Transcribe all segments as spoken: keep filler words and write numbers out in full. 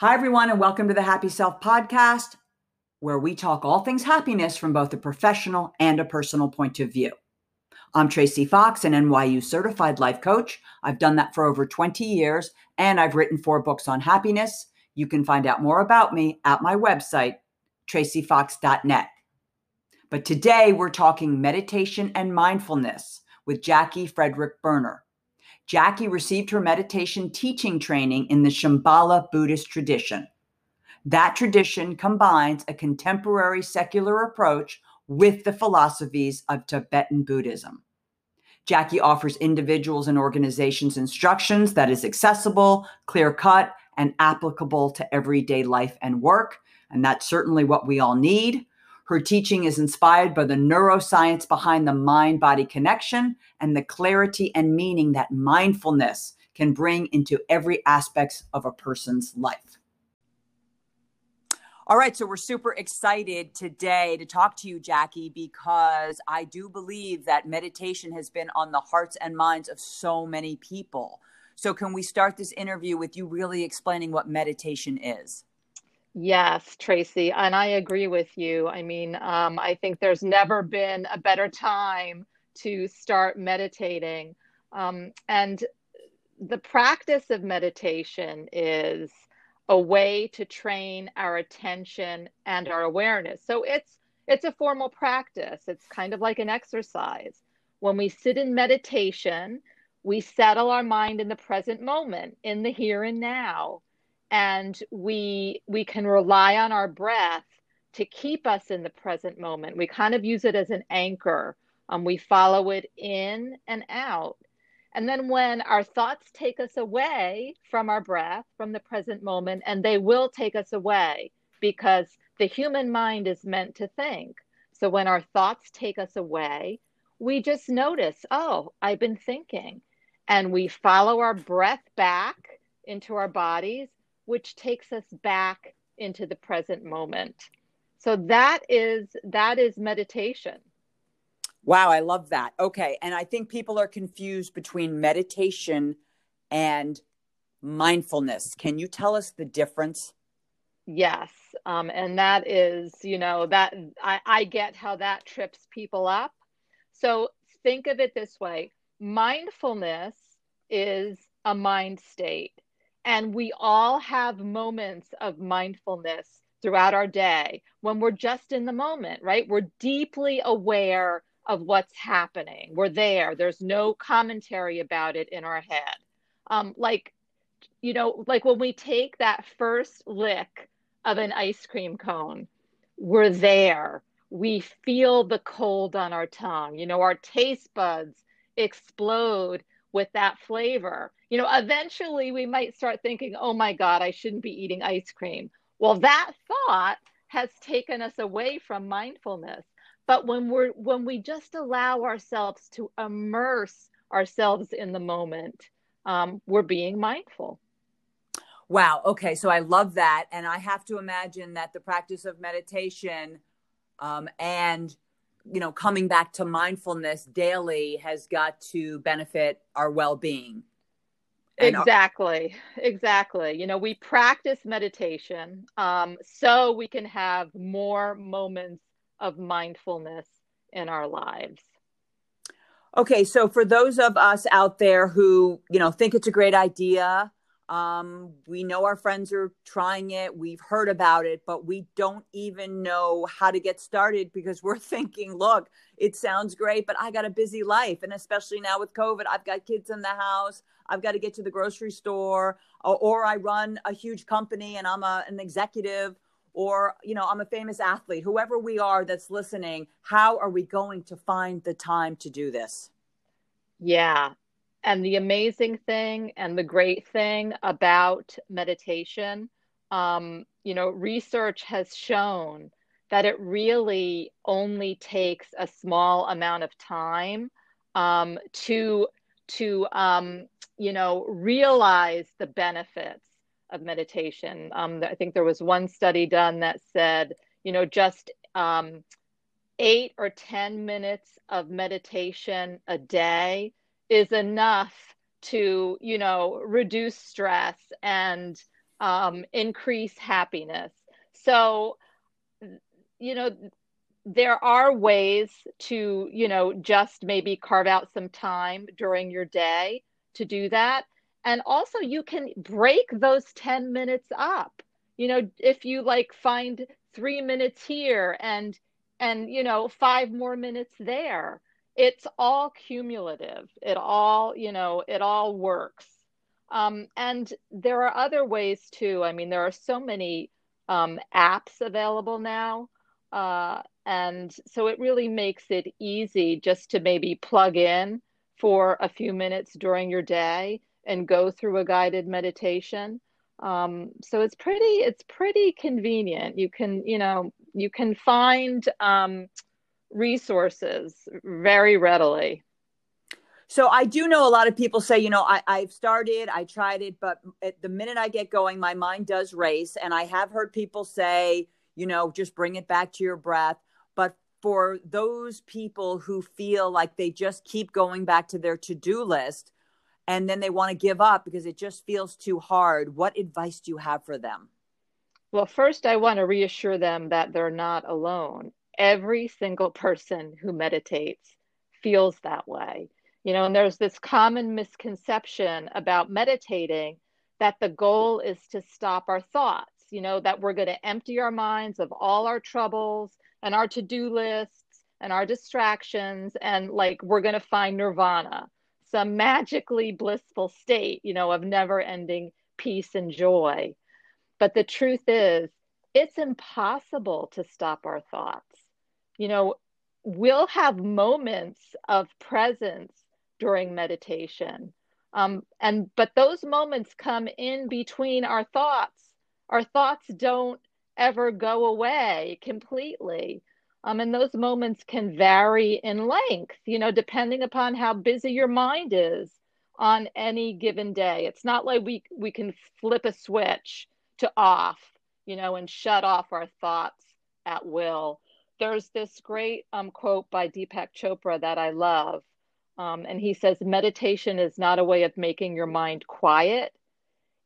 Hi, everyone, and welcome to the Happy Self Podcast, where we talk all things happiness from both a professional and a personal point of view. I'm Tracy Fox, an N Y U certified life coach. I've done that for over twenty years, and I've written four books on happiness. You can find out more about me at my website, tracy fox dot net. But today we're talking meditation and mindfulness with Jackie Frederick-Berner. Jackie received her meditation teaching training in the Shambhala Buddhist tradition. That tradition combines a contemporary secular approach with the philosophies of Tibetan Buddhism. Jackie offers individuals and organizations instructions that is accessible, clear-cut, and applicable to everyday life and work, and that's certainly what we all need. Her teaching is inspired by the neuroscience behind the mind-body connection and the clarity and meaning that mindfulness can bring into every aspect of a person's life. All right, so we're super excited today to talk to you, Jackie, because I do believe that meditation has been on the hearts and minds of so many people. So can we start this interview with you really explaining what meditation is? Yes, Tracy, and I agree with you. I mean, um, I think there's never been a better time to start meditating. Um, and the practice of meditation is a way to train our attention and our awareness. So it's it's a formal practice. It's kind of like an exercise. When we sit in meditation, we settle our mind in the present moment, in the here and now. And we we can rely on our breath to keep us in the present moment. We kind of use it as an anchor. Um, we follow it in and out. And then when our thoughts take us away from our breath, from the present moment, and they will take us away because the human mind is meant to think. So when our thoughts take us away, we just notice, oh, I've been thinking. And we follow our breath back into our bodies, which takes us back into the present moment. So that is that is meditation. Wow, I love that. Okay, and I think people are confused between meditation and mindfulness. Can you tell us the difference? Yes, um, and that is, you know, that I, I get how that trips people up. So think of it this way. Mindfulness is a mind state. And we all have moments of mindfulness throughout our day when we're just in the moment, right? We're deeply aware of what's happening. We're there. There's no commentary about it in our head. Um, like, you know, like when we take that first lick of an ice cream cone, we're there. We feel the cold on our tongue. You know, our taste buds explode with that flavor. You know, eventually we might start thinking, oh my God, I shouldn't be eating ice cream. Well, that thought has taken us away from mindfulness. But when we're, when we just allow ourselves to immerse ourselves in the moment, um, we're being mindful. Wow. Okay. So I love that. And I have to imagine that the practice of meditation, um, and you know, coming back to mindfulness daily has got to benefit our well-being. Exactly. Our- exactly. You know, we practice meditation um, so we can have more moments of mindfulness in our lives. Okay. So for those of us out there who, you know, think it's a great idea, um, we know our friends are trying it. We've heard about it, but we don't even know how to get started because we're thinking, look, it sounds great, but I got a busy life. And especially now with COVID, I've got kids in the house. I've got to get to the grocery store, or, or I run a huge company and I'm a, an executive, or, you know, I'm a famous athlete, whoever we are that's listening. How are we going to find the time to do this? Yeah. And the amazing thing and the great thing about meditation, um, you know, research has shown that it really only takes a small amount of time um, to, to um, you know, realize the benefits of meditation. Um, I think there was one study done that said, you know, just um, eight or ten minutes of meditation a day is enough to, you know, reduce stress and um, increase happiness. So, you know, there are ways to, you know, just maybe carve out some time during your day to do that. And also you can break those ten minutes up. You know, if you like find three minutes here and, and, you know, five more minutes there, it's all cumulative. It all, you know, it all works. Um, and there are other ways too. I mean, there are so many um, apps available now. Uh, and so it really makes it easy just to maybe plug in for a few minutes during your day and go through a guided meditation. Um, so it's pretty, it's pretty convenient. You can, you know, you can find um, resources very readily. So I do know a lot of people say, you know, I, I've started, I tried it, but at the minute I get going, my mind does race. And I have heard people say, you know, just bring it back to your breath. But for those people who feel like they just keep going back to their to-do list and then they want to give up because it just feels too hard, what advice do you have for them? Well, first, I want to reassure them that they're not alone. Every single person who meditates feels that way. You know, and there's this common misconception about meditating that the goal is to stop our thoughts. You know, that we're going to empty our minds of all our troubles and our to-do lists and our distractions. And like, we're going to find nirvana, some magically blissful state, you know, of never ending peace and joy. But the truth is, it's impossible to stop our thoughts. You know, we'll have moments of presence during meditation. Um, and, but those moments come in between our thoughts. Our thoughts don't ever go away completely. Um, and those moments can vary in length, you know, depending upon how busy your mind is on any given day. It's not like we, we can flip a switch to off, you know, and shut off our thoughts at will. There's this great um, quote by Deepak Chopra that I love. Um, and he says, meditation is not a way of making your mind quiet.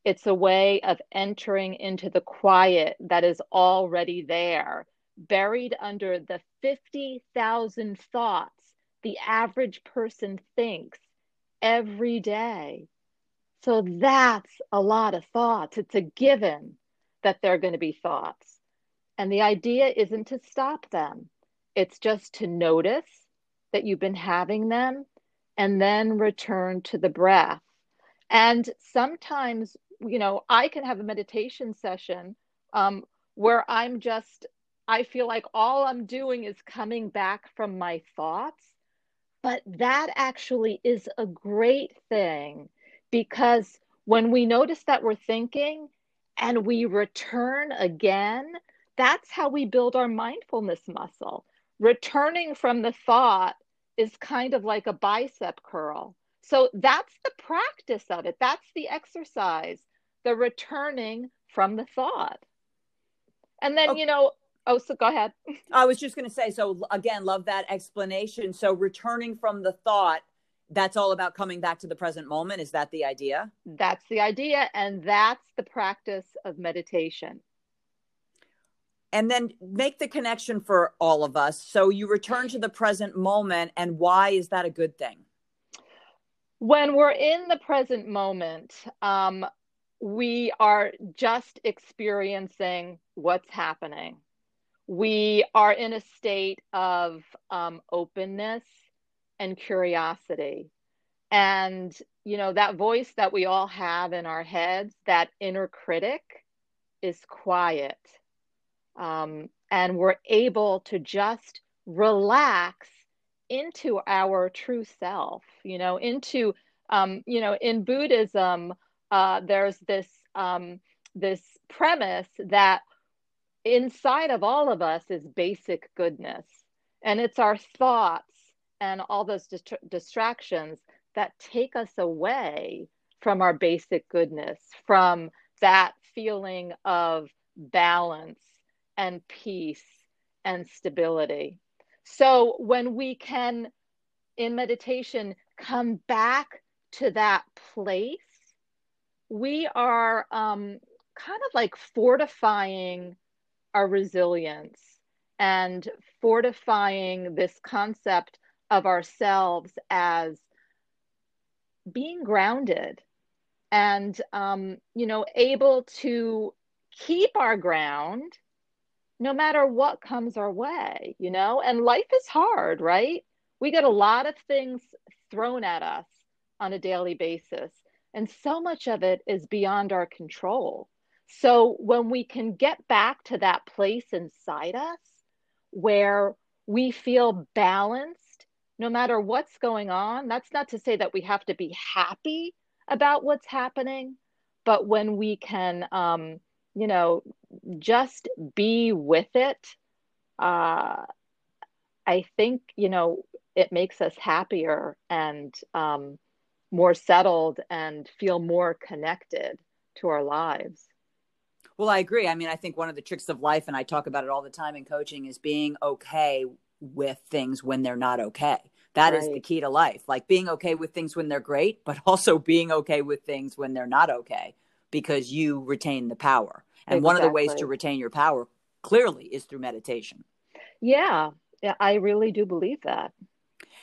It's a way of entering into the quiet that is already there, buried under the fifty thousand thoughts the average person thinks every day. So that's a lot of thoughts. It's a given that there are going to be thoughts. And the idea isn't to stop them. It's just to notice that you've been having them and then return to the breath. And sometimes, you know, I can have a meditation session um, where I'm just, I feel like all I'm doing is coming back from my thoughts. But that actually is a great thing, because when we notice that we're thinking and we return again, that's how we build our mindfulness muscle. Returning from the thought is kind of like a bicep curl. So that's the practice of it. That's the exercise, the returning from the thought. And then, okay. you know, oh, so go ahead. I was just going to say, so again, love that explanation. So returning from the thought, that's all about coming back to the present moment. Is that the idea? That's the idea. And that's the practice of meditation. And then make the connection for all of us. So you return to the present moment. And why is that a good thing? When we're in the present moment, um, we are just experiencing what's happening. We are in a state of um, openness and curiosity. And, you know, that voice that we all have in our heads, that inner critic, is quiet. Um, and we're able to just relax into our true self, you know, into, um, you know, in Buddhism, uh, there's this, um, this premise that inside of all of us is basic goodness. And it's our thoughts and all those dist- distractions that take us away from our basic goodness, from that feeling of balance and peace and stability. So when we can, in meditation, come back to that place, we are um, kind of like fortifying our resilience and fortifying this concept of ourselves as being grounded and, um, you know, able to keep our ground no matter what comes our way, you know, and life is hard, right? We get a lot of things thrown at us on a daily basis. And so much of it is beyond our control. So when we can get back to that place inside us where we feel balanced, no matter what's going on, that's not to say that we have to be happy about what's happening, but when we can, um, you know, just be with it, uh, I think, you know, it makes us happier and um, more settled and feel more connected to our lives. Well, I agree. I mean, I think one of the tricks of life, and I talk about it all the time in coaching, is being okay with things when they're not okay. That right. is the key to life, like being okay with things when they're great, but also being okay with things when they're not okay, because you retain the power. And exactly. one of the ways to retain your power clearly is through meditation. Yeah, I really do believe that.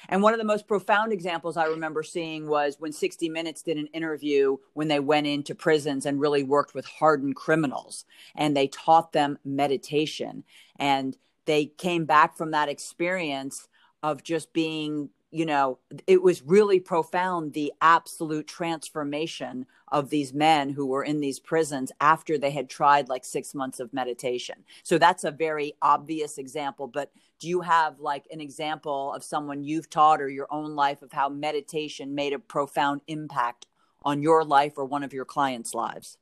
And one of the most profound examples I remember seeing was when sixty minutes did an interview when they went into prisons and really worked with hardened criminals, and they taught them meditation. And they came back from that experience of just being, you know, it was really profound, the absolute transformation of these men who were in these prisons after they had tried like six months of meditation. So that's a very obvious example, but do you have like an example of someone you've taught or your own life of how meditation made a profound impact on your life or one of your clients' lives?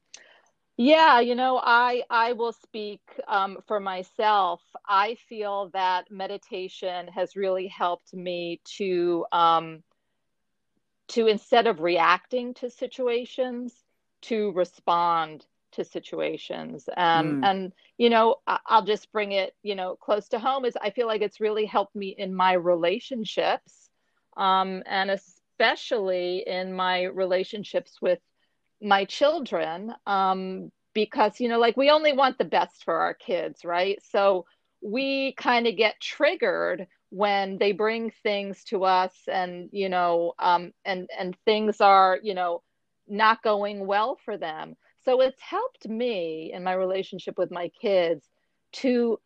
Yeah, you know, I, I will speak um, for myself. I feel that meditation has really helped me to, um, to instead of reacting to situations, to respond to situations. Um, mm. And, you know, I'll just bring it, you know, close to home is I feel like it's really helped me in my relationships, um, and especially in my relationships with my children, um, because, you know, like we only want the best for our kids, right? So we kind of get triggered when they bring things to us and, you know, um, and, and things are, you know, not going well for them. So it's helped me in my relationship with my kids to,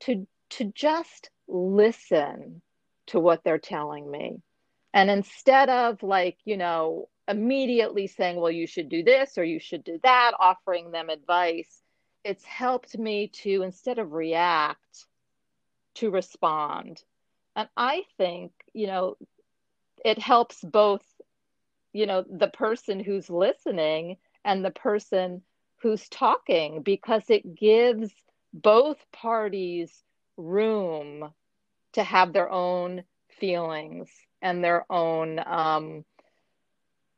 to, to just listen to what they're telling me. And instead of like, you know, immediately saying, well, you should do this or you should do that, offering them advice, it's helped me to, instead of react, to respond. And I think, you know, it helps both, you know, the person who's listening and the person who's talking, because it gives both parties room to have their own feelings and their own, um,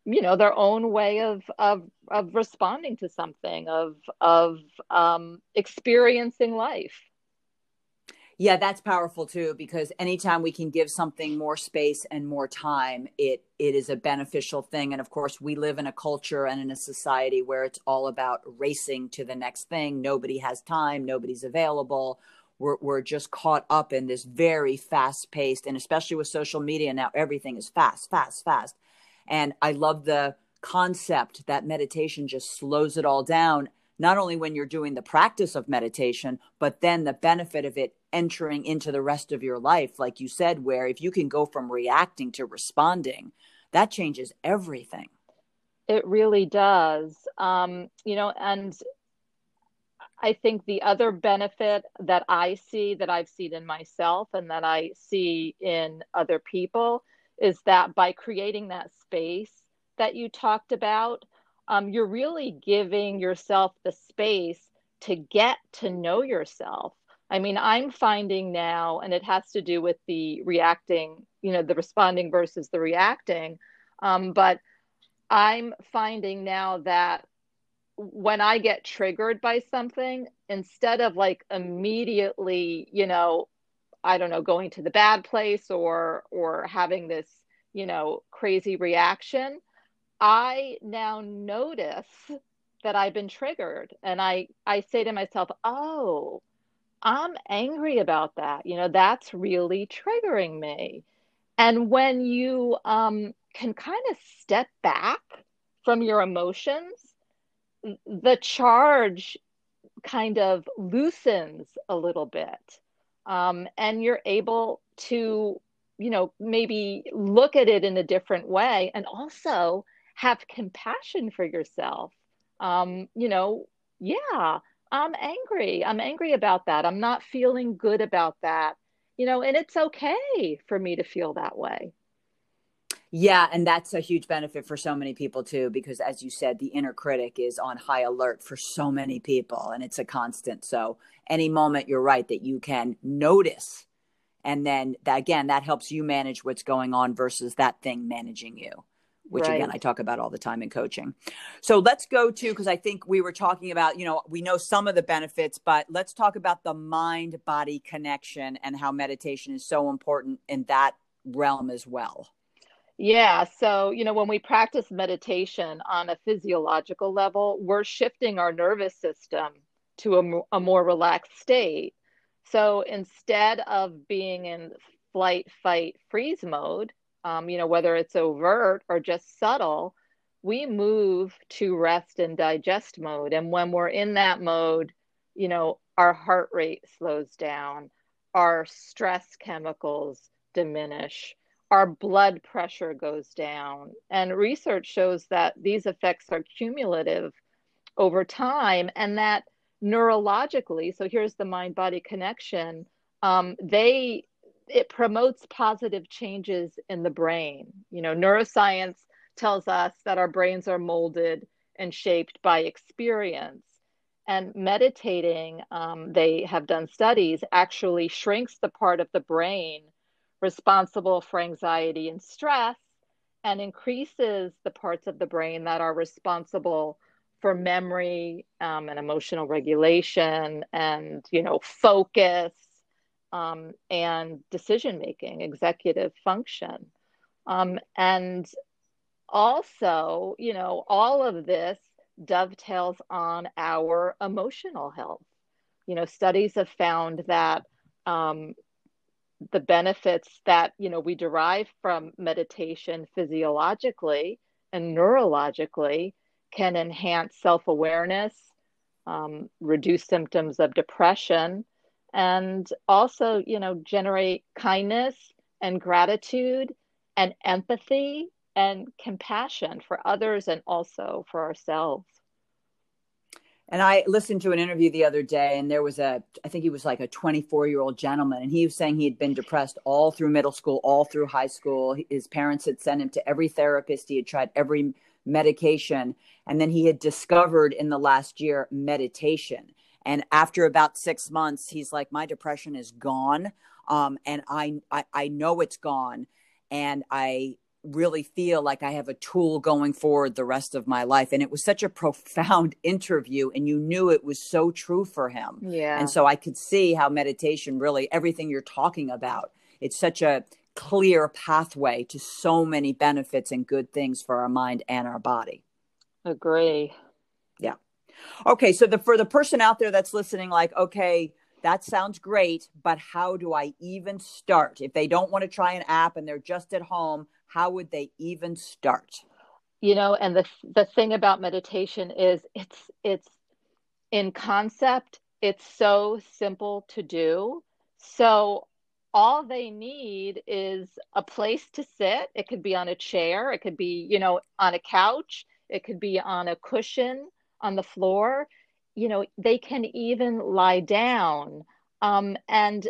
you know, their own way of, of, of responding to something, of, of, um, experiencing life. Yeah, that's powerful too, because anytime we can give something more space and more time, it, it is a beneficial thing. And of course we live in a culture and in a society where it's all about racing to the next thing. Nobody has time. Nobody's available. We're, we're just caught up in this very fast paced, and especially with social media now, everything is fast, fast, fast. And I love the concept that meditation just slows it all down, not only when you're doing the practice of meditation, but then the benefit of it entering into the rest of your life, like you said, where if you can go from reacting to responding, that changes everything. It really does. Um, you know, and I think the other benefit that I see, that I've seen in myself and that I see in other people, is that by creating that space that you talked about, um, you're really giving yourself the space to get to know yourself. I mean, I'm finding now, and it has to do with the reacting, you know, the responding versus the reacting. Um, but I'm finding now that when I get triggered by something, instead of like immediately, you know, I don't know, going to the bad place or, or having this, you know, crazy reaction, I now notice that I've been triggered. And I, I say to myself, oh, I'm angry about that. You know, that's really triggering me. And when you um, can kind of step back from your emotions, the charge kind of loosens a little bit. Um, and you're able to, you know, maybe look at it in a different way, and also have compassion for yourself. Um, you know, yeah, I'm angry. I'm angry about that. I'm not feeling good about that. You know, and it's okay for me to feel that way. Yeah. And that's a huge benefit for so many people too, because as you said, the inner critic is on high alert for so many people, and it's a constant. So any moment, you're right, that you can notice. And then that, again, that helps you manage what's going on versus that thing managing you, which right. again, I talk about all the time in coaching. So let's go to, because I think we were talking about, you know, we know some of the benefits, but let's talk about the mind-body connection and how meditation is so important in that realm as well. Yeah. So, you know, when we practice meditation on a physiological level, we're shifting our nervous system to a, a more relaxed state. So instead of being in flight, fight, freeze mode, Um, you know, whether it's overt or just subtle, we move to rest and digest mode. And when we're in that mode, you know, our heart rate slows down, our stress chemicals diminish, our blood pressure goes down. And research shows that these effects are cumulative over time, and that neurologically, so here's the mind-body connection, um, they it promotes positive changes in the brain. You know, neuroscience tells us that our brains are molded and shaped by experience. And meditating, um, they have done studies, actually shrinks the part of the brain responsible for anxiety and stress, and increases the parts of the brain that are responsible for memory, um, and emotional regulation, and, you know, focus, Um, and decision-making, executive function. Um, and also, you know, all of this dovetails on our emotional health. You know, studies have found that um, the benefits that, you know, we derive from meditation physiologically and neurologically can enhance self-awareness, um, reduce symptoms of depression, and also, you know, generate kindness and gratitude and empathy and compassion for others, and also for ourselves. And I listened to an interview the other day, and there was a, I think he was like a twenty-four-year-old gentleman, and he was saying he had been depressed all through middle school, all through high school. His parents had sent him to every therapist. He had tried every medication. And then he had discovered in the last year meditation. And after about six months, he's like, my depression is gone. Um, and I, I, I know it's gone. And I really feel like I have a tool going forward the rest of my life. And it was such a profound interview. And you knew it was so true for him. Yeah. And so I could see how meditation, really everything you're talking about, it's such a clear pathway to so many benefits and good things for our mind and our body. Agree. Yeah. Okay. So the, for the person out there that's listening, like, okay, that sounds great, but how do I even start? If they don't want to try an app and they're just at home, how would they even start? You know, and the, the thing about meditation is it's, it's in concept, it's so simple to do. So all they need is a place to sit. It could be on a chair. It could be, you know, on a couch. It could be on a cushion on the floor. You know, they can even lie down. Um, and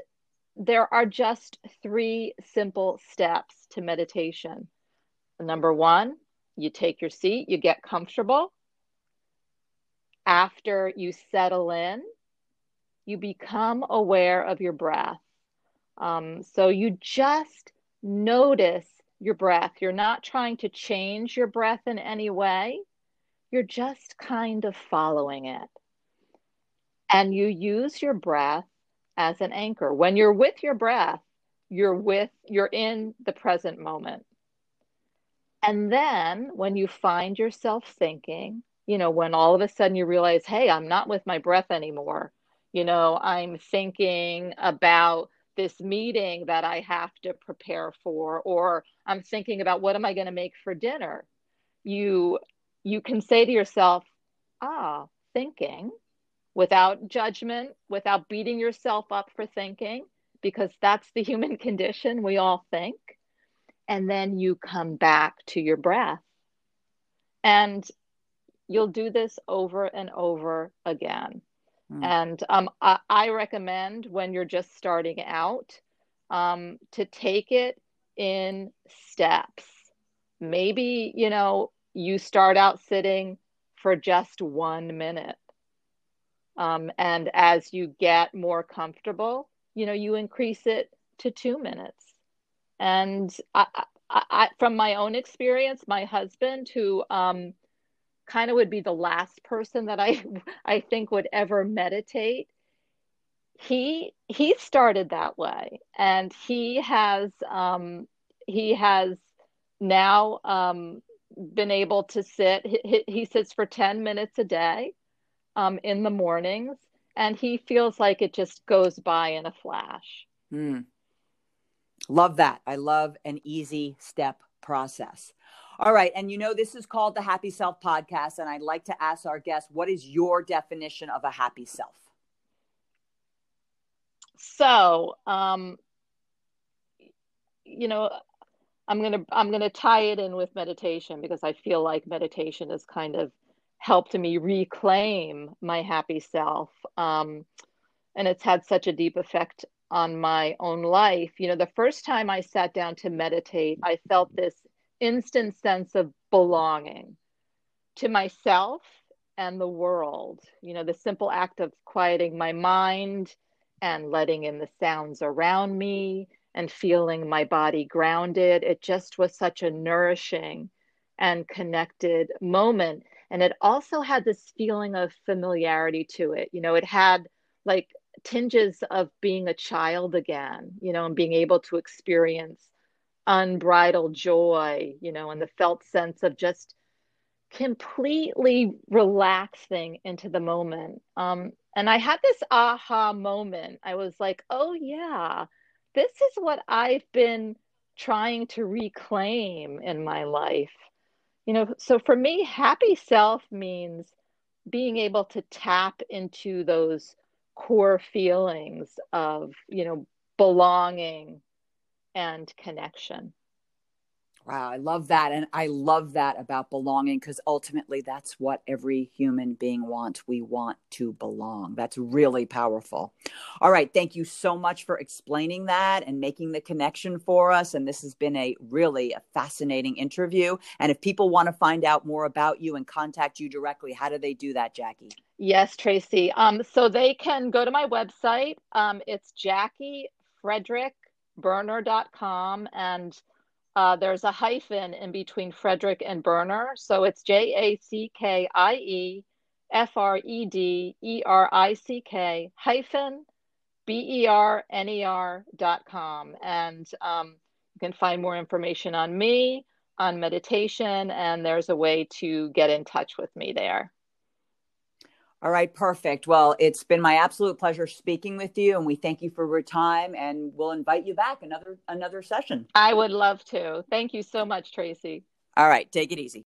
there are just three simple steps to meditation. Number one, you take your seat, you get comfortable. After you settle in, you become aware of your breath. Um, so you just notice your breath. You're not trying to change your breath in any way. You're just kind of following it. And you use your breath as an anchor. When you're with your breath, you're with, you're in the present moment. And then when you find yourself thinking, you know, when all of a sudden you realize, hey, I'm not with my breath anymore. You know, I'm thinking about this meeting that I have to prepare for, or I'm thinking about what am I going to make for dinner? You, you can say to yourself, ah, thinking, without judgment, without beating yourself up for thinking, because that's the human condition. We all think. And then you come back to your breath, and you'll do this over and over again. Mm. And um, I, I recommend when you're just starting out um, to take it in steps. Maybe, you know, you start out sitting for just one minute. Um, and as you get more comfortable, you know, you increase it to two minutes. And I, I, I, from my own experience, my husband, who um, kind of would be the last person that I, I think would ever meditate, he he started that way, and he has um, he has now um, been able to sit. He, he sits for ten minutes a day um, in the mornings, and he feels like it just goes by in a flash. Mm. Love that. I love an easy step process. All right. And you know, this is called the Happy Self Podcast. And I'd like to ask our guests, what is your definition of a happy self? So, um, you know, I'm going to, I'm going to tie it in with meditation, because I feel like meditation has kind of helped me reclaim my happy self. Um, and it's had such a deep effect on my own life. You know, the first time I sat down to meditate, I felt this instant sense of belonging to myself and the world. You know, the simple act of quieting my mind and letting in the sounds around me and feeling my body grounded, it just was such a nourishing and connected moment. And it also had this feeling of familiarity to it. You know, it had like tinges of being a child again, you know, and being able to experience unbridled joy, you know, and the felt sense of just completely relaxing into the moment. Um, and I had this aha moment. I was like, oh yeah, this is what I've been trying to reclaim in my life. You know, so for me, happy self means being able to tap into those core feelings of, you know, belonging and connection. Wow. I love that. And I love that about belonging, because ultimately that's what every human being wants. We want to belong. That's really powerful. All right. Thank you so much for explaining that and making the connection for us. And this has been a really a fascinating interview. And if people want to find out more about you and contact you directly, how do they do that, Jackie? Yes, Tracy. Um, so they can go to my website. Um, it's Jackie Frederick Berner dot com, and uh, there's a hyphen in between Frederick and Berner. So it's J A C K I E F R E D E R I C K hyphen B E R N E R dot com. And um, you can find more information on me, on meditation, and there's a way to get in touch with me there. All right, perfect. Well, it's been my absolute pleasure speaking with you, and we thank you for your time, and we'll invite you back another another session. I would love to. Thank you so much, Tracy. All right, take it easy.